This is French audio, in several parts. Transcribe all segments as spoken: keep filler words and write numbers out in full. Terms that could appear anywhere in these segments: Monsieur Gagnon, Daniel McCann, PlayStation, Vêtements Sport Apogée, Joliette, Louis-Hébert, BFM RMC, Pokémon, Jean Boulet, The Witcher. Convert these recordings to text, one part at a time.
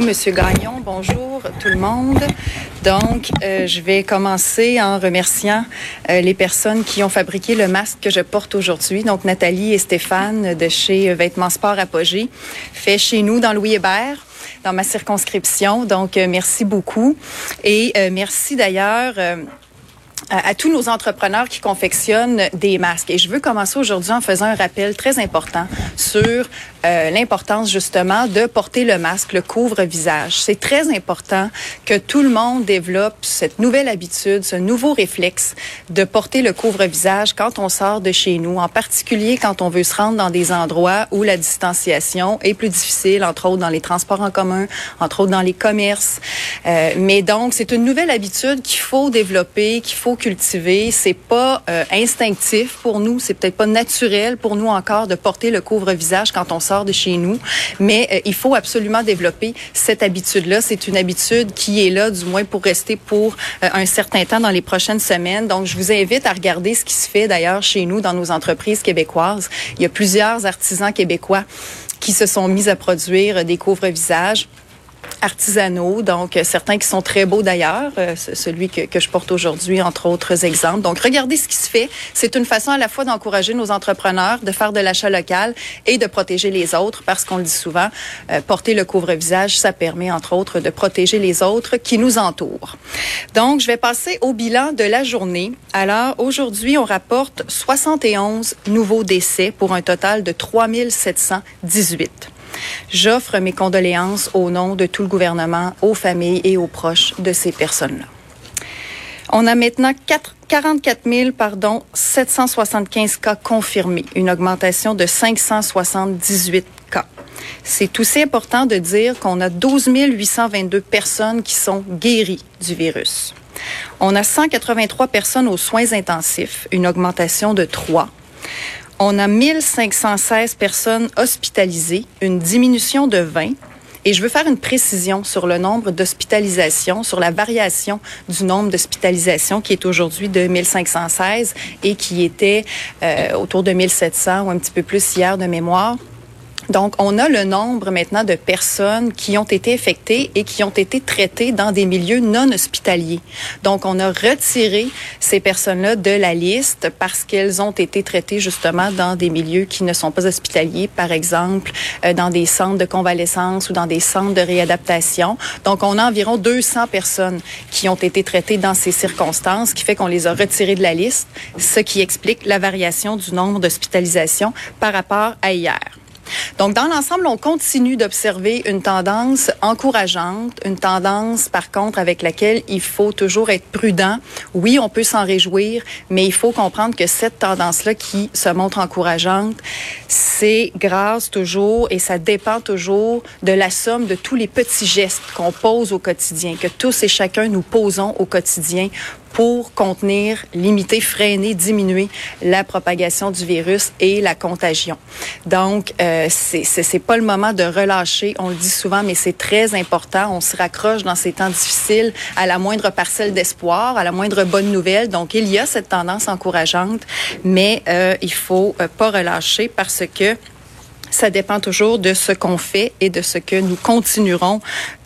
Monsieur Gagnon, bonjour tout le monde. Donc, euh, je vais commencer en remerciant euh, les personnes qui ont fabriqué le masque que je porte aujourd'hui. Donc, Nathalie et Stéphane de chez Vêtements Sport Apogée, fait chez nous dans Louis-Hébert, dans ma circonscription. Donc, euh, merci beaucoup. Et euh, merci d'ailleurs... Euh, à tous nos entrepreneurs qui confectionnent des masques. Et je veux commencer aujourd'hui en faisant un rappel très important sur euh, l'importance justement de porter le masque, le couvre-visage. C'est très important que tout le monde développe cette nouvelle habitude, ce nouveau réflexe de porter le couvre-visage quand on sort de chez nous, en particulier quand on veut se rendre dans des endroits où la distanciation est plus difficile, entre autres dans les transports en commun, entre autres dans les commerces. Euh, mais donc, c'est une nouvelle habitude qu'il faut développer, qu'il faut cultiver. C'est pas euh, instinctif pour nous, c'est peut-être pas naturel pour nous encore de porter le couvre-visage quand on sort de chez nous, mais euh, il faut absolument développer cette habitude-là. C'est une habitude qui est là, du moins pour rester pour euh, un certain temps dans les prochaines semaines. Donc, je vous invite à regarder ce qui se fait d'ailleurs chez nous dans nos entreprises québécoises. Il y a plusieurs artisans québécois qui se sont mis à produire des couvre-visages artisanaux, donc euh, certains qui sont très beaux d'ailleurs, euh, celui que, que je porte aujourd'hui, entre autres exemples. Donc, regardez ce qui se fait. C'est une façon à la fois d'encourager nos entrepreneurs, de faire de l'achat local et de protéger les autres, parce qu'on le dit souvent, euh, porter le couvre-visage, ça permet, entre autres, de protéger les autres qui nous entourent. Donc, je vais passer au bilan de la journée. Alors, aujourd'hui, on rapporte soixante et onze nouveaux décès pour un total de trois mille sept cent dix-huit. J'offre mes condoléances au nom de tout le gouvernement, aux familles et aux proches de ces personnes-là. On a maintenant quarante-quatre mille, pardon, sept cent soixante-quinze cas confirmés, une augmentation de cinq cent soixante-dix-huit cas. C'est aussi important de dire qu'on a douze mille huit cent vingt-deux personnes qui sont guéries du virus. On a cent quatre-vingt-trois personnes aux soins intensifs, une augmentation de trois. On a mille cinq cent seize personnes hospitalisées, une diminution de vingt. Et je veux faire une précision sur le nombre d'hospitalisations, sur la variation du nombre d'hospitalisations qui est aujourd'hui de mille cinq cent seize et qui était euh, autour de mille sept cents ou un petit peu plus hier de mémoire. Donc, on a le nombre maintenant de personnes qui ont été infectées et qui ont été traitées dans des milieux non hospitaliers. Donc, on a retiré ces personnes-là de la liste parce qu'elles ont été traitées justement dans des milieux qui ne sont pas hospitaliers, par exemple, euh, dans des centres de convalescence ou dans des centres de réadaptation. Donc, on a environ deux cents personnes qui ont été traitées dans ces circonstances, ce qui fait qu'on les a retirées de la liste, ce qui explique la variation du nombre d'hospitalisations par rapport à hier. Donc, dans l'ensemble, on continue d'observer une tendance encourageante, une tendance, par contre, avec laquelle il faut toujours être prudent. Oui, on peut s'en réjouir, mais il faut comprendre que cette tendance-là qui se montre encourageante, c'est grâce toujours et ça dépend toujours de la somme de tous les petits gestes qu'on pose au quotidien, que tous et chacun nous posons au quotidien pour contenir, limiter, freiner, diminuer la propagation du virus et la contagion. Donc, euh, c'est, c'est, c'est pas le moment de relâcher, on le dit souvent, mais c'est très important. On se raccroche dans ces temps difficiles à la moindre parcelle d'espoir, à la moindre bonne nouvelle. Donc, il y a cette tendance encourageante, mais euh, il faut pas relâcher parce que ça dépend toujours de ce qu'on fait et de ce que nous continuerons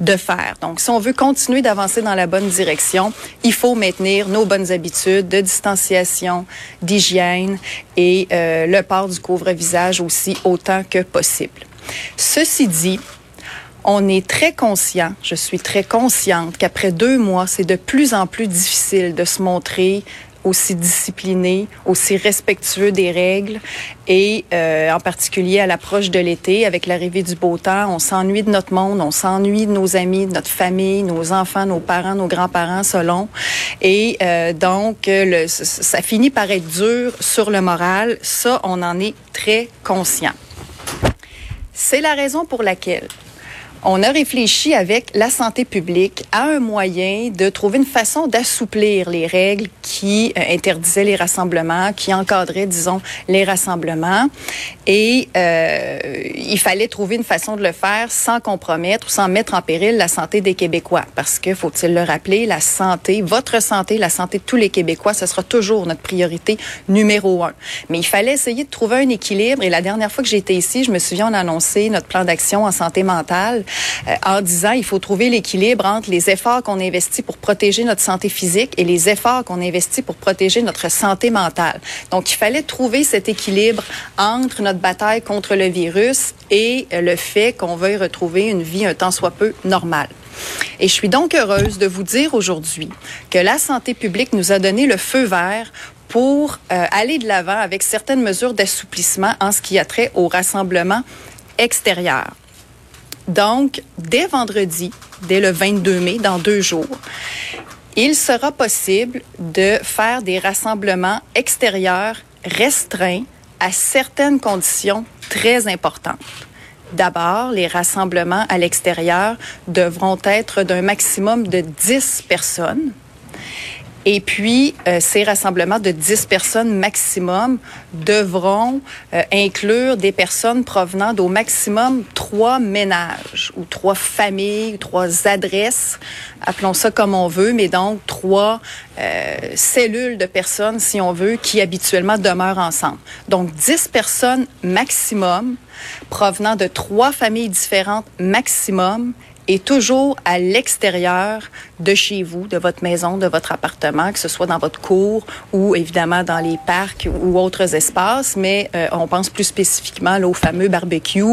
de faire. Donc, si on veut continuer d'avancer dans la bonne direction, il faut maintenir nos bonnes habitudes de distanciation, d'hygiène et euh, le port du couvre-visage aussi autant que possible. Ceci dit, on est très conscient, je suis très consciente qu'après deux mois, c'est de plus en plus difficile de se montrer aussi discipliné, aussi respectueux des règles et euh, en particulier à l'approche de l'été, avec l'arrivée du beau temps, on s'ennuie de notre monde, on s'ennuie de nos amis, de notre famille, nos enfants, nos parents, nos grands-parents, selon. Et euh, donc, le, ça finit par être dur sur le moral. Ça, on en est très conscient. C'est la raison pour laquelle on a réfléchi avec la santé publique à un moyen de trouver une façon d'assouplir les règles qui euh, interdisaient les rassemblements, qui encadraient, disons, les rassemblements. Et euh, il fallait trouver une façon de le faire sans compromettre ou sans mettre en péril la santé des Québécois. Parce que, faut-il le rappeler, la santé, votre santé, la santé de tous les Québécois, ce sera toujours notre priorité numéro un. Mais il fallait essayer de trouver un équilibre. Et la dernière fois que j'étais ici, je me souviens, on a annoncé notre plan d'action en santé mentale euh, en disant il faut trouver l'équilibre entre les efforts qu'on investit pour protéger notre santé physique et les efforts qu'on investit pour protéger notre santé mentale. Donc, il fallait trouver cet équilibre entre notre bataille contre le virus et euh, le fait qu'on veuille retrouver une vie un tant soit peu normale. Et je suis donc heureuse de vous dire aujourd'hui que la santé publique nous a donné le feu vert pour euh, aller de l'avant avec certaines mesures d'assouplissement en ce qui a trait au rassemblement extérieur. Donc, dès vendredi, dès le vingt-deux mai, dans deux jours, il sera possible de faire des rassemblements extérieurs restreints à certaines conditions très importantes. D'abord, les rassemblements à l'extérieur devront être d'un maximum de dix personnes. Et puis, euh, ces rassemblements de dix personnes maximum devront euh, inclure des personnes provenant d'au maximum trois ménages ou trois familles, trois adresses, appelons ça comme on veut, mais donc trois euh, cellules de personnes, si on veut, qui habituellement demeurent ensemble. Donc, dix personnes maximum, provenant de trois familles différentes maximum, et toujours à l'extérieur de chez vous, de votre maison, de votre appartement, que ce soit dans votre cour ou évidemment dans les parcs ou autres espaces, mais euh, on pense plus spécifiquement là, au fameux barbecue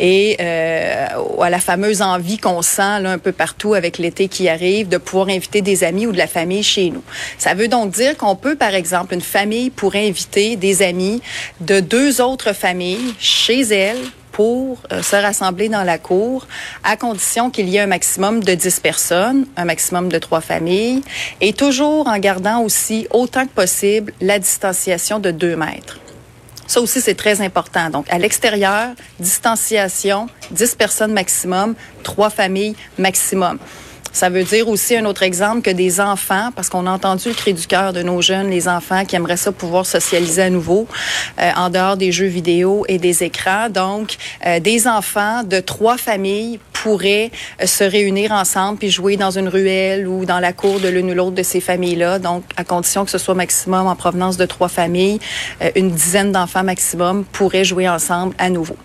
et euh, à la fameuse envie qu'on sent là, un peu partout avec l'été qui arrive, de pouvoir inviter des amis ou de la famille chez nous. Ça veut donc dire qu'on peut, par exemple, une famille pourrait inviter des amis de deux autres familles chez elle, pour euh, se rassembler dans la cour, à condition qu'il y ait un maximum de dix personnes, un maximum de trois familles, et toujours en gardant aussi, autant que possible, la distanciation de deux mètres. Ça aussi, c'est très important. Donc, à l'extérieur, distanciation, dix personnes maximum, trois familles maximum. Ça veut dire aussi, un autre exemple, que des enfants, parce qu'on a entendu le cri du cœur de nos jeunes, les enfants qui aimeraient ça pouvoir socialiser à nouveau euh, en dehors des jeux vidéo et des écrans. Donc, euh, des enfants de trois familles pourraient euh, se réunir ensemble puis jouer dans une ruelle ou dans la cour de l'une ou l'autre de ces familles-là. Donc, à condition que ce soit maximum en provenance de trois familles, euh, une dizaine d'enfants maximum pourraient jouer ensemble à nouveau.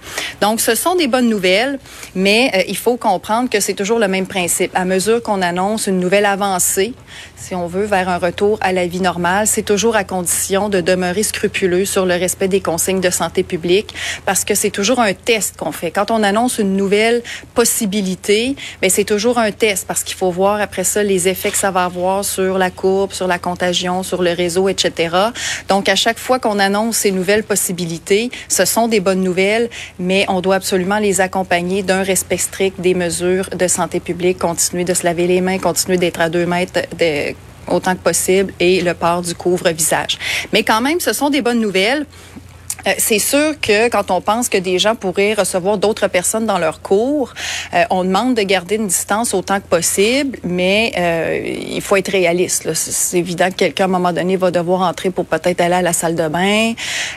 Donc, ce sont des bonnes nouvelles, mais euh, il faut comprendre que c'est toujours le même principe. À mesure qu'on annonce une nouvelle avancée, si on veut, vers un retour à la vie normale, c'est toujours à condition de demeurer scrupuleux sur le respect des consignes de santé publique, parce que c'est toujours un test qu'on fait. Quand on annonce une nouvelle possibilité, bien, c'est toujours un test, parce qu'il faut voir après ça les effets que ça va avoir sur la courbe, sur la contagion, sur le réseau, et cetera. Donc, à chaque fois qu'on annonce ces nouvelles possibilités, ce sont des bonnes nouvelles, mais on doit absolument les accompagner d'un respect strict des mesures de santé publique, continuer de se laver les mains, continuer d'être à deux mètres de, autant que possible et le port du couvre-visage. Mais quand même, ce sont des bonnes nouvelles. Euh, c'est sûr que quand on pense que des gens pourraient recevoir d'autres personnes dans leur cours, euh, on demande de garder une distance autant que possible, mais euh, il faut être réaliste, là. C'est, c'est évident que quelqu'un, à un moment donné, va devoir entrer pour peut-être aller à la salle de bain.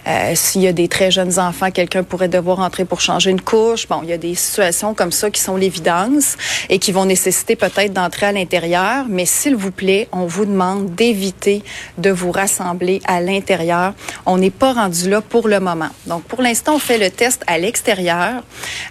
Euh, s'il y a des très jeunes enfants, quelqu'un pourrait devoir entrer pour changer une couche. Bon, il y a des situations comme ça qui sont l'évidence et qui vont nécessiter peut-être d'entrer à l'intérieur, mais s'il vous plaît, on vous demande d'éviter de vous rassembler à l'intérieur. On n'est pas rendu là pour le moment. Donc, pour l'instant, on fait le test à l'extérieur,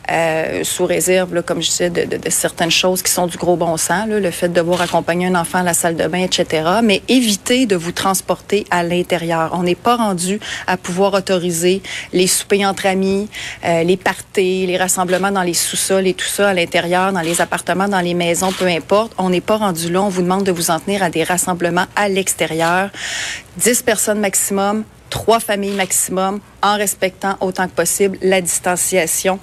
euh, sous réserve, là, comme je disais, de, de, de certaines choses qui sont du gros bon sens, là, le fait de devoir accompagner un enfant à la salle de bain, et cetera. Mais évitez de vous transporter à l'intérieur. On n'est pas rendu à pouvoir autoriser les soupers entre amis, euh, les parties, les rassemblements dans les sous-sols et tout ça à l'intérieur, dans les appartements, dans les maisons, peu importe. On n'est pas rendu là. On vous demande de vous en tenir à des rassemblements à l'extérieur. dix personnes maximum, trois familles maximum, en respectant autant que possible la distanciation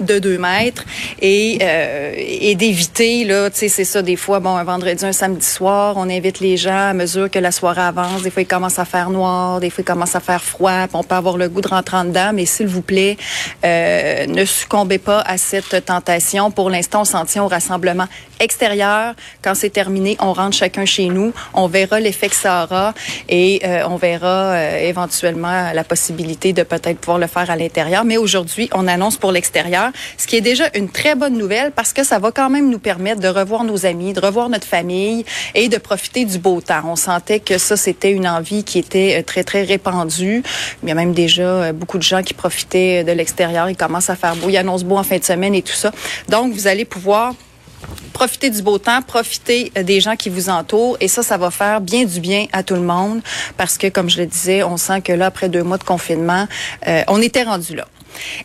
de deux mètres et, euh, et d'éviter, là, tu sais, c'est ça, des fois, bon, un vendredi, un samedi soir, on invite les gens à mesure que la soirée avance. Des fois, il commence à faire noir, des fois, il commence à faire froid, puis on peut avoir le goût de rentrer en dedans, mais s'il vous plaît, euh, ne succombez pas à cette tentation. Pour l'instant, on s'en tient au rassemblement extérieur. Quand c'est terminé, on rentre chacun chez nous, on verra l'effet que ça aura et euh, on verra euh, éventuellement la possibilité de peut-être pouvoir le faire à l'intérieur. Mais aujourd'hui, on annonce pour l'extérieur, ce qui est déjà une très bonne nouvelle parce que ça va quand même nous permettre de revoir nos amis, de revoir notre famille et de profiter du beau temps. On sentait que ça, c'était une envie qui était très, très répandue. Il y a même déjà beaucoup de gens qui profitaient de l'extérieur. Il commence à faire beau, il annonce beau en fin de semaine et tout ça. Donc, vous allez pouvoir profitez du beau temps, profitez des gens qui vous entourent et ça, ça va faire bien du bien à tout le monde parce que, comme je le disais, on sent que là, après deux mois de confinement, euh, on était rendu là.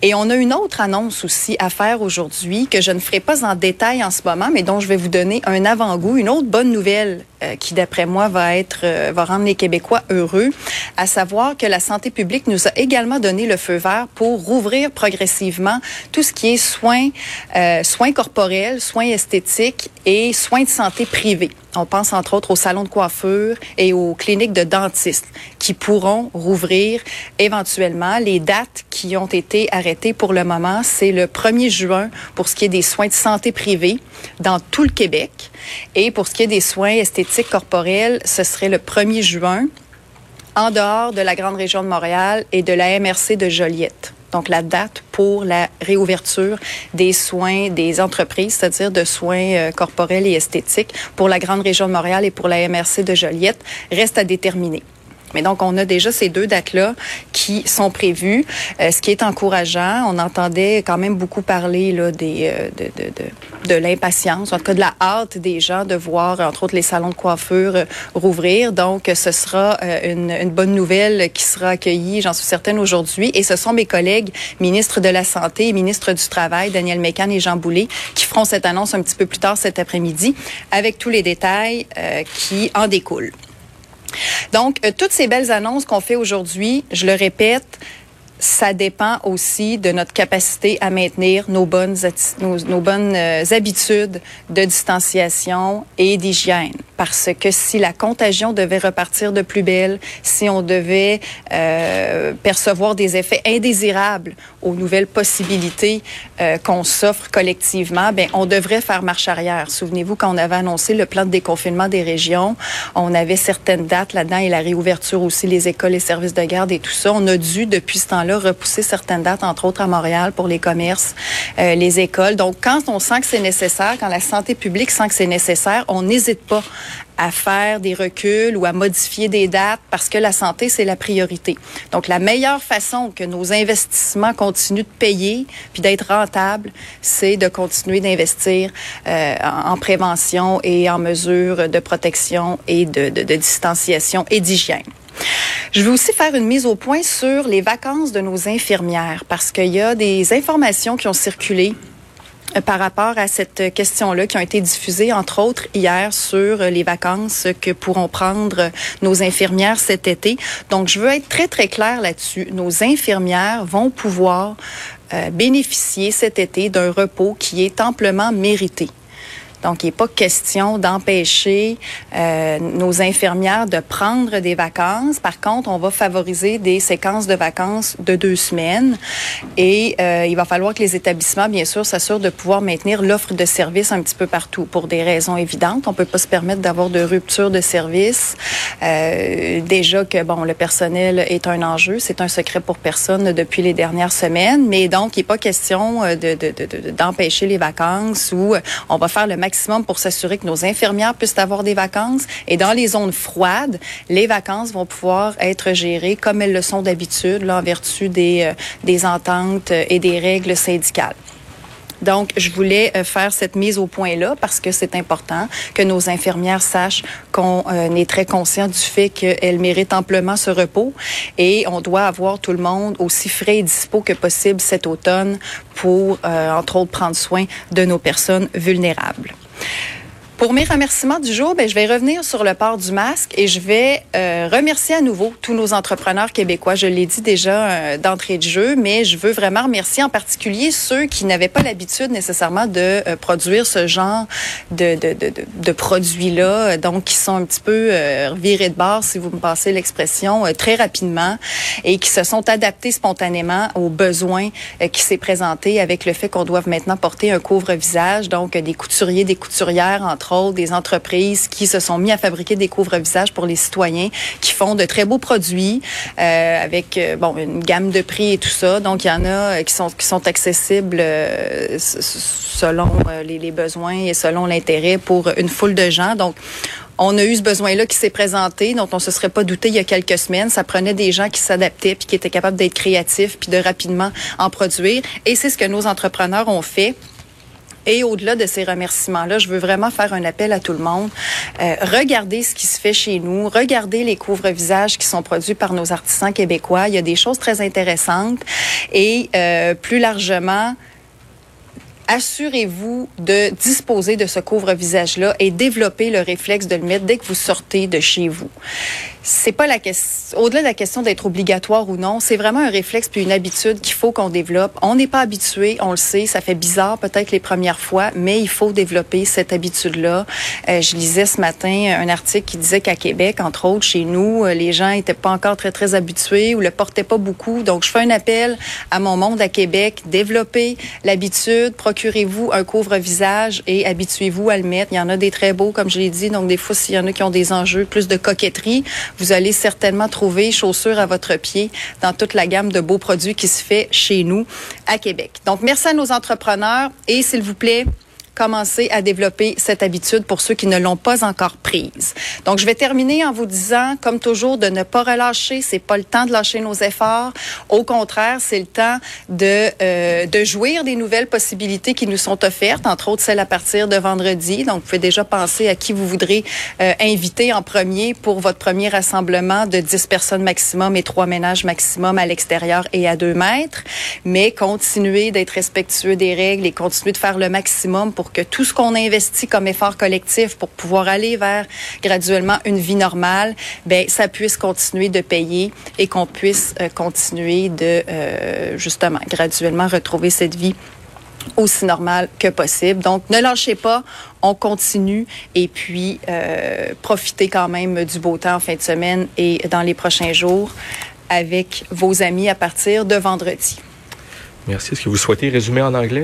Et on a une autre annonce aussi à faire aujourd'hui que je ne ferai pas en détail en ce moment, mais dont je vais vous donner un avant-goût, une autre bonne nouvelle euh, qui, d'après moi, va être euh, va rendre les Québécois heureux, à savoir que la santé publique nous a également donné le feu vert pour rouvrir progressivement tout ce qui est soins, euh, soins corporels, soins esthétiques et soins de santé privés. On pense entre autres aux salons de coiffure et aux cliniques de dentistes qui pourront rouvrir éventuellement. Les dates qui ont été arrêtées pour le moment, c'est le premier juin pour ce qui est des soins de santé privés dans tout le Québec. Et pour ce qui est des soins esthétiques corporels, ce serait le premier juin en dehors de la grande région de Montréal et de la M R C de Joliette. Donc, la date pour la réouverture des soins des entreprises, c'est-à-dire de soins euh, corporels et esthétiques pour la grande région de Montréal et pour la M R C de Joliette, reste à déterminer. Mais donc, on a déjà ces deux dates-là qui sont prévues, euh, ce qui est encourageant. On entendait quand même beaucoup parler là, des, euh, de, de, de, de l'impatience, en tout cas de la hâte des gens de voir, entre autres, les salons de coiffure euh, rouvrir. Donc, ce sera euh, une, une bonne nouvelle qui sera accueillie, j'en suis certaine, aujourd'hui. Et ce sont mes collègues ministres de la Santé et ministres du Travail, Daniel McCann et Jean Boulet, qui feront cette annonce un petit peu plus tard cet après-midi avec tous les détails euh, qui en découlent. Donc, euh, toutes ces belles annonces qu'on fait aujourd'hui, je le répète, ça dépend aussi de notre capacité à maintenir nos bonnes, atti- nos, nos bonnes euh, habitudes de distanciation et d'hygiène. Parce que si la contagion devait repartir de plus belle, si on devait euh, percevoir des effets indésirables aux nouvelles possibilités euh, qu'on s'offre collectivement, ben on devrait faire marche arrière. Souvenez-vous, quand on avait annoncé le plan de déconfinement des régions, on avait certaines dates là-dedans et la réouverture aussi, les écoles, les services de garde et tout ça. On a dû, depuis ce temps-là, repousser certaines dates, entre autres à Montréal, pour les commerces, euh, les écoles. Donc, quand on sent que c'est nécessaire, quand la santé publique sent que c'est nécessaire, on n'hésite pas à faire des reculs ou à modifier des dates parce que la santé, c'est la priorité. Donc, la meilleure façon que nos investissements continuent de payer puis d'être rentables, c'est de continuer d'investir euh, en prévention et en mesures de protection et de, de, de distanciation et d'hygiène. Je vais aussi faire une mise au point sur les vacances de nos infirmières parce qu'il y a des informations qui ont circulé par rapport à cette question-là qui a été diffusée, entre autres, hier sur les vacances que pourront prendre nos infirmières cet été. Donc, je veux être très, très claire là-dessus. Nos infirmières vont pouvoir euh, bénéficier cet été d'un repos qui est amplement mérité. Donc, il n'est pas question d'empêcher euh, nos infirmières de prendre des vacances. Par contre, on va favoriser des séquences de vacances de deux semaines. Et euh, il va falloir que les établissements, bien sûr, s'assurent de pouvoir maintenir l'offre de service un petit peu partout pour des raisons évidentes. On ne peut pas se permettre d'avoir de rupture de service. Euh, déjà que, bon, le personnel est un enjeu. C'est un secret pour personne depuis les dernières semaines. Mais donc, il n'est pas question de, de, de, de, d'empêcher les vacances ou on va faire le maximum pour s'assurer que nos infirmières puissent avoir des vacances. Et dans les zones froides, les vacances vont pouvoir être gérées comme elles le sont d'habitude, là, en vertu des, euh, des ententes et des règles syndicales. Donc, je voulais faire cette mise au point-là parce que c'est important que nos infirmières sachent qu'on euh, est très conscient du fait qu'elles méritent amplement ce repos et on doit avoir tout le monde aussi frais et dispo que possible cet automne pour, euh, entre autres, prendre soin de nos personnes vulnérables. Pour mes remerciements du jour, ben, je vais revenir sur le port du masque et je vais euh, remercier à nouveau tous nos entrepreneurs québécois. Je l'ai dit déjà euh, d'entrée de jeu, mais je veux vraiment remercier en particulier ceux qui n'avaient pas l'habitude nécessairement de euh, produire ce genre de, de, de, de, de produits-là, donc qui sont un petit peu euh, virés de bord, si vous me passez l'expression, euh, très rapidement et qui se sont adaptés spontanément aux besoins euh, qui s'est présenté avec le fait qu'on doive maintenant porter un couvre-visage, donc euh, des couturiers, des couturières, entre des entreprises qui se sont mis à fabriquer des couvre-visages pour les citoyens, qui font de très beaux produits euh, avec bon une gamme de prix et tout ça. Donc il y en a qui sont qui sont accessibles euh, selon euh, les, les besoins et selon l'intérêt pour une foule de gens. Donc on a eu ce besoin-là qui s'est présenté, dont on se serait pas douté il y a quelques semaines. Ça prenait des gens qui s'adaptaient puis qui étaient capables d'être créatifs puis de rapidement en produire. Et c'est ce que nos entrepreneurs ont fait. Et au-delà de ces remerciements-là, je veux vraiment faire un appel à tout le monde. Euh, regardez ce qui se fait chez nous. Regardez les couvre-visages qui sont produits par nos artisans québécois. Il y a des choses très intéressantes. Et euh, plus largement, assurez-vous de disposer de ce couvre-visage-là et développez le réflexe de le mettre dès que vous sortez de chez vous. C'est pas la question, au-delà de la question d'être obligatoire ou non, c'est vraiment un réflexe puis une habitude qu'il faut qu'on développe. On n'est pas habitué, on le sait, ça fait bizarre peut-être les premières fois, mais il faut développer cette habitude-là. Euh, je lisais ce matin un article qui disait qu'à Québec, entre autres, chez nous, les gens étaient pas encore très, très habitués ou le portaient pas beaucoup. Donc, je fais un appel à mon monde à Québec, développez l'habitude, procurez-vous un couvre-visage et habituez-vous à le mettre. Il y en a des très beaux, comme je l'ai dit, donc des fois, s'il y en a qui ont des enjeux, plus de coquetterie, vous allez certainement trouver chaussures à votre pied dans toute la gamme de beaux produits qui se fait chez nous à Québec. Donc, merci à nos entrepreneurs et s'il vous plaît, commencez à développer cette habitude pour ceux qui ne l'ont pas encore prise. Donc, je vais terminer en vous disant, comme toujours, de ne pas relâcher. C'est pas le temps de lâcher nos efforts. Au contraire, c'est le temps de euh, de jouir des nouvelles possibilités qui nous sont offertes, entre autres celles à partir de vendredi. Donc, vous pouvez déjà penser à qui vous voudrez euh, inviter en premier pour votre premier rassemblement de dix personnes maximum et trois ménages maximum à l'extérieur et à deux mètres. Mais continuez d'être respectueux des règles et continuez de faire le maximum pour que tout ce qu'on investit comme effort collectif pour pouvoir aller vers graduellement une vie normale, ben ça puisse continuer de payer et qu'on puisse euh, continuer de euh, justement graduellement retrouver cette vie aussi normale que possible. Donc, ne lâchez pas, on continue et puis euh, profitez quand même du beau temps en fin de semaine et dans les prochains jours avec vos amis à partir de vendredi. Merci. Est-ce que vous souhaitez résumer en anglais ou